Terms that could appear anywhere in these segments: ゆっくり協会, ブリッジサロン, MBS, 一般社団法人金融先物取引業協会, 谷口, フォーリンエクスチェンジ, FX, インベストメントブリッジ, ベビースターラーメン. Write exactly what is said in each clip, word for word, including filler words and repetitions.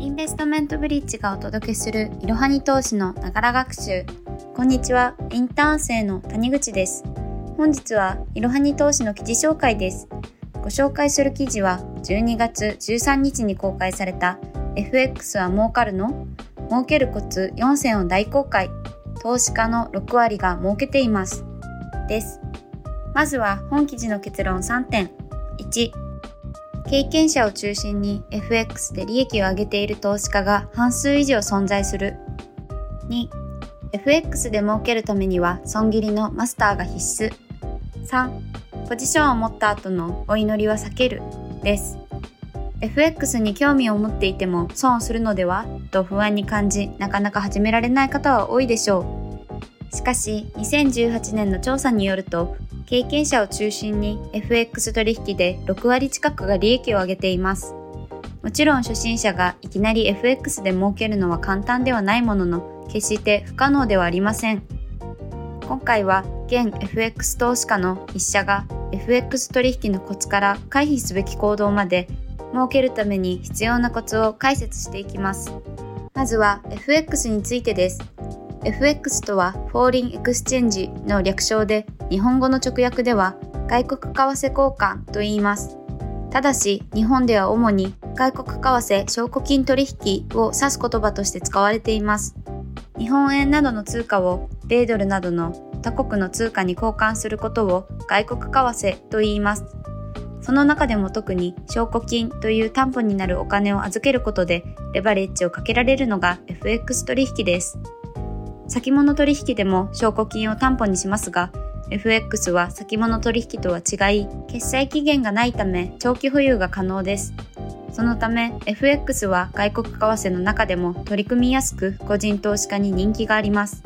インベストメントブリッジがお届けするいろはに投資のながら学習。こんにちは、インターン生の谷口です。本日はいろはに投資の記事紹介です。ご紹介する記事はじゅうにがつじゅうさんにちに公開された エフエックス は儲かるの?儲けるコツよんせんを大公開、投資家のろくわりが儲けていますです。まずは本記事の結論さんてん。いち、経験者を中心に エフエックス で利益を上げている投資家が半数以上存在する。に、エフエックス で儲けるためには損切りのマスターが必須。さん、ポジションを持った後のお祈りは避けるです。エフエックス に興味を持っていても損をするのではと不安に感じ、なかなか始められない方は多いでしょう。しかしにせんじゅうはちねんの調査によると、経験者を中心に エフエックス 取引でろくわり近くが利益を上げています。もちろん初心者がいきなり エフエックス で儲けるのは簡単ではないものの、決して不可能ではありません。今回は現 エフエックス 投資家の一社が エフエックス 取引のコツから回避すべき行動まで、儲けるために必要なコツを解説していきます。まずは エフエックス についてです。エフエックス とはフォーリンエクスチェンジの略称で、日本語の直訳では外国為替交換と言います。ただし日本では主に外国為替証拠金取引を指す言葉として使われています。日本円などの通貨を米ドルなどの他国の通貨に交換することを外国為替と言います。その中でも特に証拠金という担保になるお金を預けることでレバレッジをかけられるのが エフエックス 取引です。先物取引でも証拠金を担保にしますが、エフエックス は先物取引とは違い、決済期限がないため長期保有が可能です。そのため エフエックス は外国為替の中でも取り組みやすく、個人投資家に人気があります。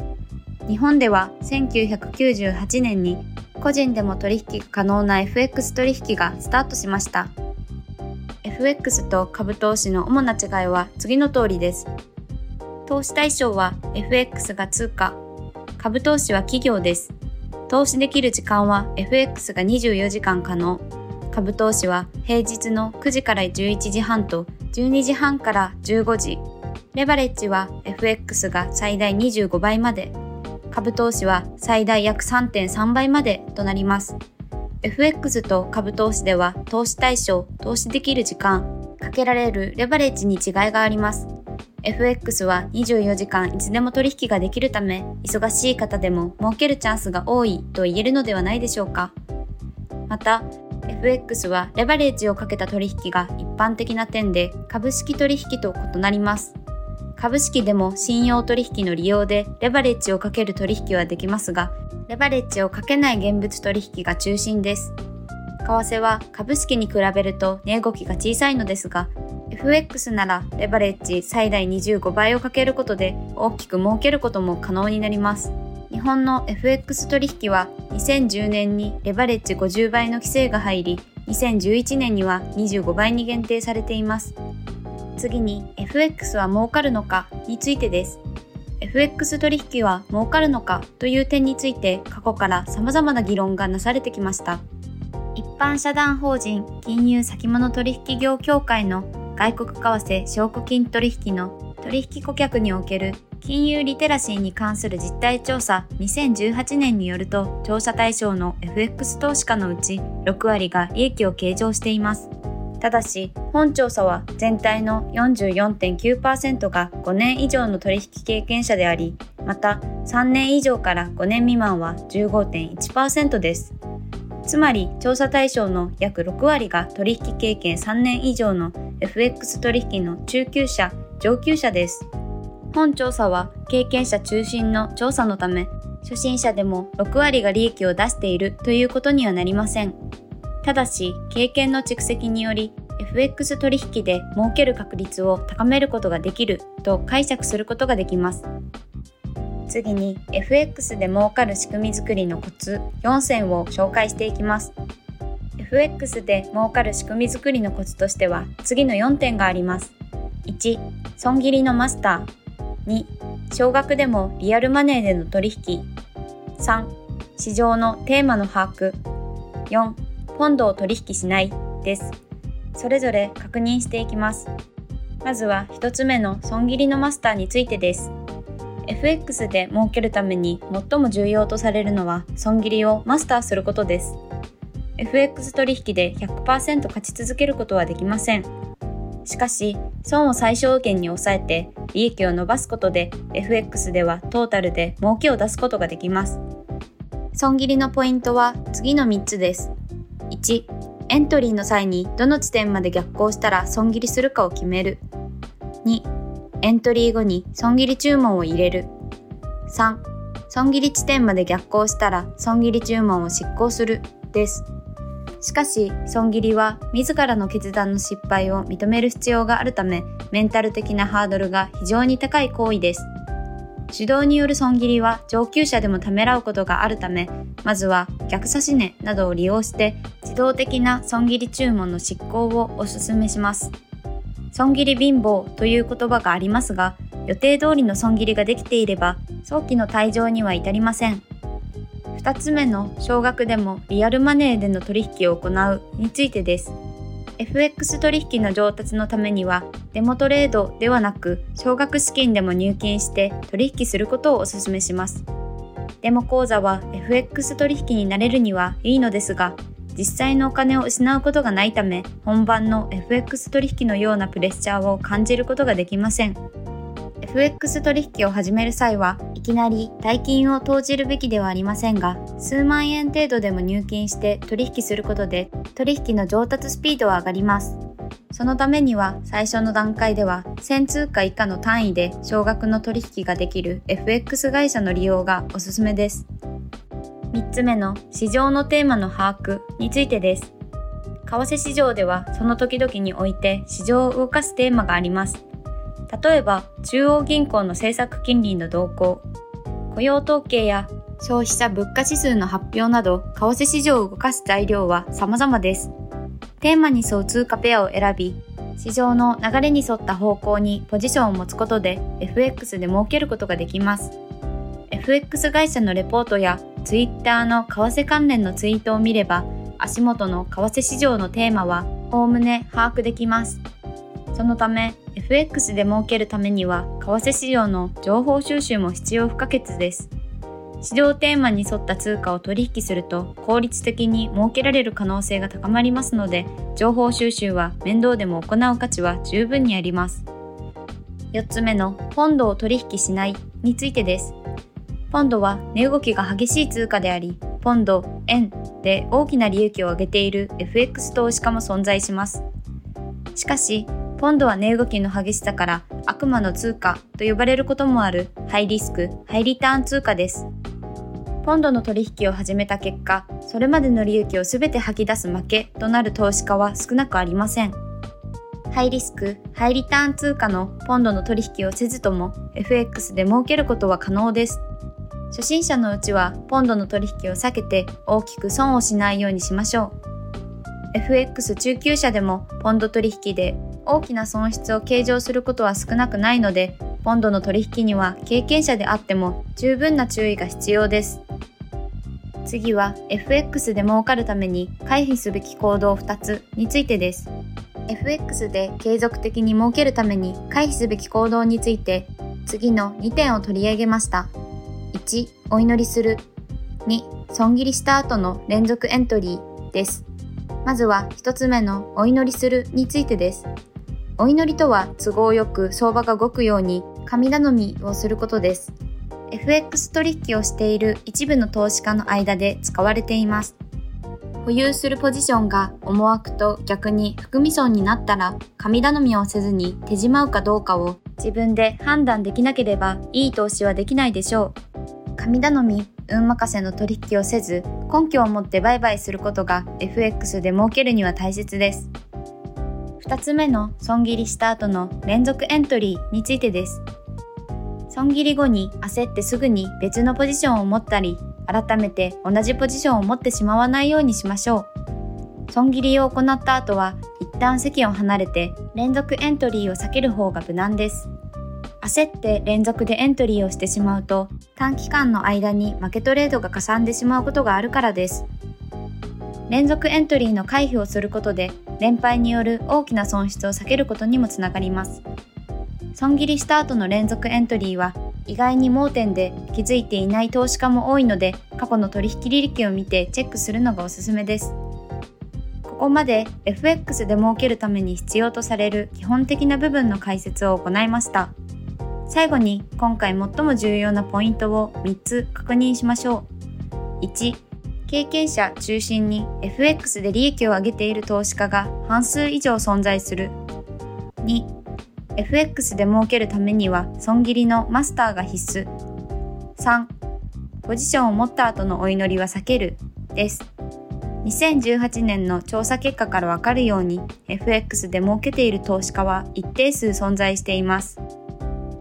日本ではせんきゅうひゃくきゅうじゅうはちねんに個人でも取引が可能な エフエックス 取引がスタートしました。エフエックス と株投資の主な違いは次の通りです。投資対象は エフエックス が通貨、株投資は企業です。投資できる時間は エフエックス がにじゅうよじかん可能、株投資は平日のくじからじゅういちじはんとじゅうにじはんからじゅうごじ、レバレッジは エフエックス が最大にじゅうごばいまで、株投資は最大約 さんてんさんばいまでとなります。エフエックス と株投資では投資対象、投資できる時間、かけられるレバレッジに違いがあります。エフエックス はにじゅうよじかんいつでも取引ができるため、忙しい方でも儲けるチャンスが多いと言えるのではないでしょうか。また エフエックス はレバレッジをかけた取引が一般的な点で、株式取引と異なります。株式でも信用取引の利用でレバレッジをかける取引はできますが、レバレッジをかけない現物取引が中心です。為替は株式に比べると値動きが小さいのですが、エフエックス ならレバレッジ最大にじゅうごばいをかけることで大きく儲けることも可能になります。日本の エフエックス 取引はにせんじゅうねんにレバレッジごじゅうばいの規制が入り、にせんじゅういちねんにはにじゅうごばいに限定されています。次に エフエックス は儲かるのかについてです。エフエックス 取引は儲かるのかという点について、過去から様々な議論がなされてきました。一般社団法人金融先物取引業協会の外国為替証拠金取引の取引顧客における金融リテラシーに関する実態調査にせんじゅうはちねんによると、調査対象の エフエックス 投資家のうちろくわりが利益を計上しています。ただし、本調査は全体の よんじゅうよんてんきゅうパーセント がごねん以上の取引経験者であり、またさんねん以上からごねん未満は じゅうごてんいちパーセント です。つまり調査対象の約ろくわりが取引経験さんねん以上の エフエックス 取引の中級者・上級者です。本調査は経験者中心の調査のため、初心者でもろくわりが利益を出しているということにはなりません。ただし、経験の蓄積により エフエックス 取引で儲ける確率を高めることができると解釈することができます。次に エフエックス で儲かる仕組み作りのコツよんせんを紹介していきます。 エフエックス で儲かる仕組み作りのコツとしては次のよんてんがあります。いち、損切りのマスター。に、少額でもリアルマネーでの取引。さん、市場のテーマの把握。よん、ポンドを取引しないです。それぞれ確認していきます。まずはひとつめの損切りのマスターについてです。エフエックス で儲けるために最も重要とされるのは損切りをマスターすることです。エフエックス 取引で ひゃくパーセント 勝ち続けることはできません。しかし、損を最小限に抑えて利益を伸ばすことで エフエックス ではトータルで儲けを出すことができます。損切りのポイントは次のみっつです。いち、エントリーの際にどの地点まで逆行したら損切りするかを決める。に、エントリー後に損切り注文を入れる。さん、損切り地点まで逆行したら損切り注文を執行するです。しかし、損切りは自らの決断の失敗を認める必要があるため、メンタル的なハードルが非常に高い行為です。手動による損切りは上級者でもためらうことがあるため、まずは逆差し値などを利用して自動的な損切り注文の執行をお勧めします。損切り貧乏という言葉がありますが、予定通りの損切りができていれば早期の退場には至りません。ふたつめの少額でもリアルマネーでの取引を行うについてです。エフエックス 取引の上達のためには、デモトレードではなく少額資金でも入金して取引することをお勧めします。デモ口座は エフエックス 取引になれるにはいいのですが、実際のお金を失うことがないため、本番の エフエックス 取引のようなプレッシャーを感じることができません。エフエックス 取引を始める際は、いきなり大金を投じるべきではありませんが、数万円程度でも入金して取引することで、取引の上達スピードは上がります。そのためには、最初の段階では、せん通貨以下の単位で少額の取引ができる エフエックス 会社の利用がおすすめです。みっつめの市場のテーマの把握についてです。為替市場ではその時々において市場を動かすテーマがあります。例えば、中央銀行の政策金利の動向、雇用統計や消費者物価指数の発表など、為替市場を動かす材料は様々です。テーマに沿う通貨ペアを選び、市場の流れに沿った方向にポジションを持つことで エフエックス で儲けることができます。エフエックス 会社のレポートやツイッターの為替関連のツイートを見れば、足元の為替市場のテーマはおおむね把握できます。そのため、エフエックス で儲けるためには、為替市場の情報収集も必要不可欠です。市場テーマに沿った通貨を取引すると、効率的に儲けられる可能性が高まりますので、情報収集は面倒でも行う価値は十分にあります。よっつめのポンドを取引しないについてです。ポンドは値動きが激しい通貨であり、ポンド、円で大きな利益を上げている エフエックス 投資家も存在します。しかし、ポンドは値動きの激しさから悪魔の通貨と呼ばれることもあるハイリスク・ハイリターン通貨です。ポンドの取引を始めた結果、それまでの利益を全て吐き出す負けとなる投資家は少なくありません。ハイリスク・ハイリターン通貨のポンドの取引をせずとも エフエックス で儲けることは可能です。初心者のうちはポンドの取引を避けて大きく損をしないようにしましょう。 エフエックス 中級者でもポンド取引で大きな損失を計上することは少なくないので、ポンドの取引には経験者であっても十分な注意が必要です。次は エフエックス で儲かるために回避すべき行動ふたつについてです。 エフエックス で継続的に儲けるために回避すべき行動について、次のにてんを取り上げました。いち. お祈りする。に. 損切りした後の連続エントリーです。まずはひとつめのお祈りするについてです。お祈りとは都合よく相場が動くように神頼みをすることです。エフエックス 取引をしている一部の投資家の間で使われています。保有するポジションが思惑と逆に含み損になったら、神頼みをせずに手締まうかどうかを自分で判断できなければいい投資はできないでしょう。神頼み、運任せの取引をせず、根拠を持って売買することが エフエックス で儲けるには大切です。ふたつめの損切りした後の連続エントリーについてです。損切り後に焦ってすぐに別のポジションを持ったり、改めて同じポジションを持ってしまわないようにしましょう。損切りを行った後は、一旦席を離れて連続エントリーを避ける方が無難です。焦って連続でエントリーをしてしまうと、短期間の間に負けトレードがかさんでしまうことがあるからです。連続エントリーの回避をすることで連敗による大きな損失を避けることにもつながります。損切りした後の連続エントリーは意外に盲点で気づいていない投資家も多いので、過去の取引履歴を見てチェックするのがおすすめです。ここまで エフエックス で儲けるために必要とされる基本的な部分の解説を行いました。最後に今回最も重要なポイントをみっつ確認しましょう。いち、経験者中心に エフエックス で利益を上げている投資家が半数以上存在する。に、エフエックス で儲けるためには損切りのマスターが必須。さん、ポジションを持った後のお祈りは避けるです。にせんじゅうはちねんの調査結果からわかるように エフエックス で儲けている投資家は一定数存在しています。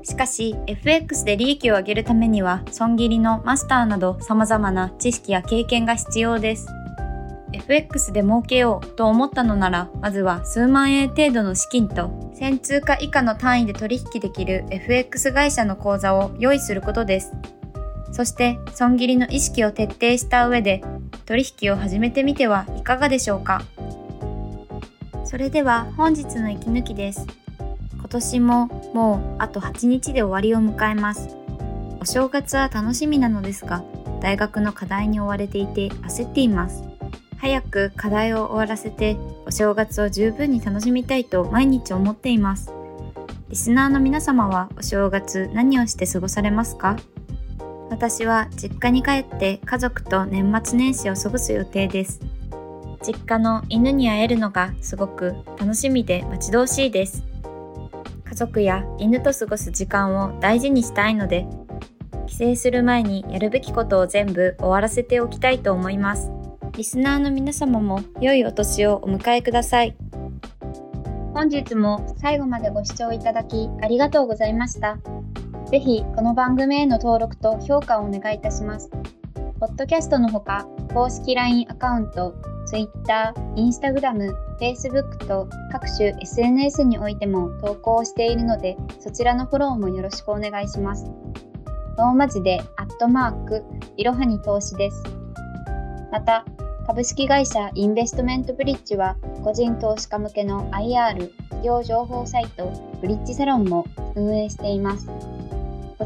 しかし エフエックス で利益を上げるためには損切りのマスターなど様々な知識や経験が必要です。エフエックス で儲けようと思ったのなら、まずは数万円程度の資金とせん通貨以下の単位で取引できる エフエックス 会社の口座を用意することです。そして損切りの意識を徹底した上で取引を始めてみてはいかがでしょうか。それでは本日の息抜きです。今年ももうあとはちにちで終わりを迎えます。お正月は楽しみなのですが、大学の課題に追われていて焦っています。早く課題を終わらせてお正月を十分に楽しみたいと毎日思っています。リスナーの皆様はお正月何をして過ごされますか？私は実家に帰って家族と年末年始を過ごす予定です。実家の犬に会えるのがすごく楽しみで待ち遠しいです。家族や犬と過ごす時間を大事にしたいので、帰省する前にやるべきことを全部終わらせておきたいと思います。リスナーの皆様も良いお年をお迎えください。本日も最後までご視聴いただきありがとうございました。ぜひこの番組への登録と評価をお願いいたします。ポッドキャストのほか、公式 ライン アカウント、Twitter、Instagram、Facebook と各種 エスエヌエス においても投稿をしているので、そちらのフォローもよろしくお願いします。ローマ字でアットマークいろはに投資です。また、株式会社インベストメントブリッジは個人投資家向けの アイアール 企業情報サイトブリッジサロンも運営しています。こ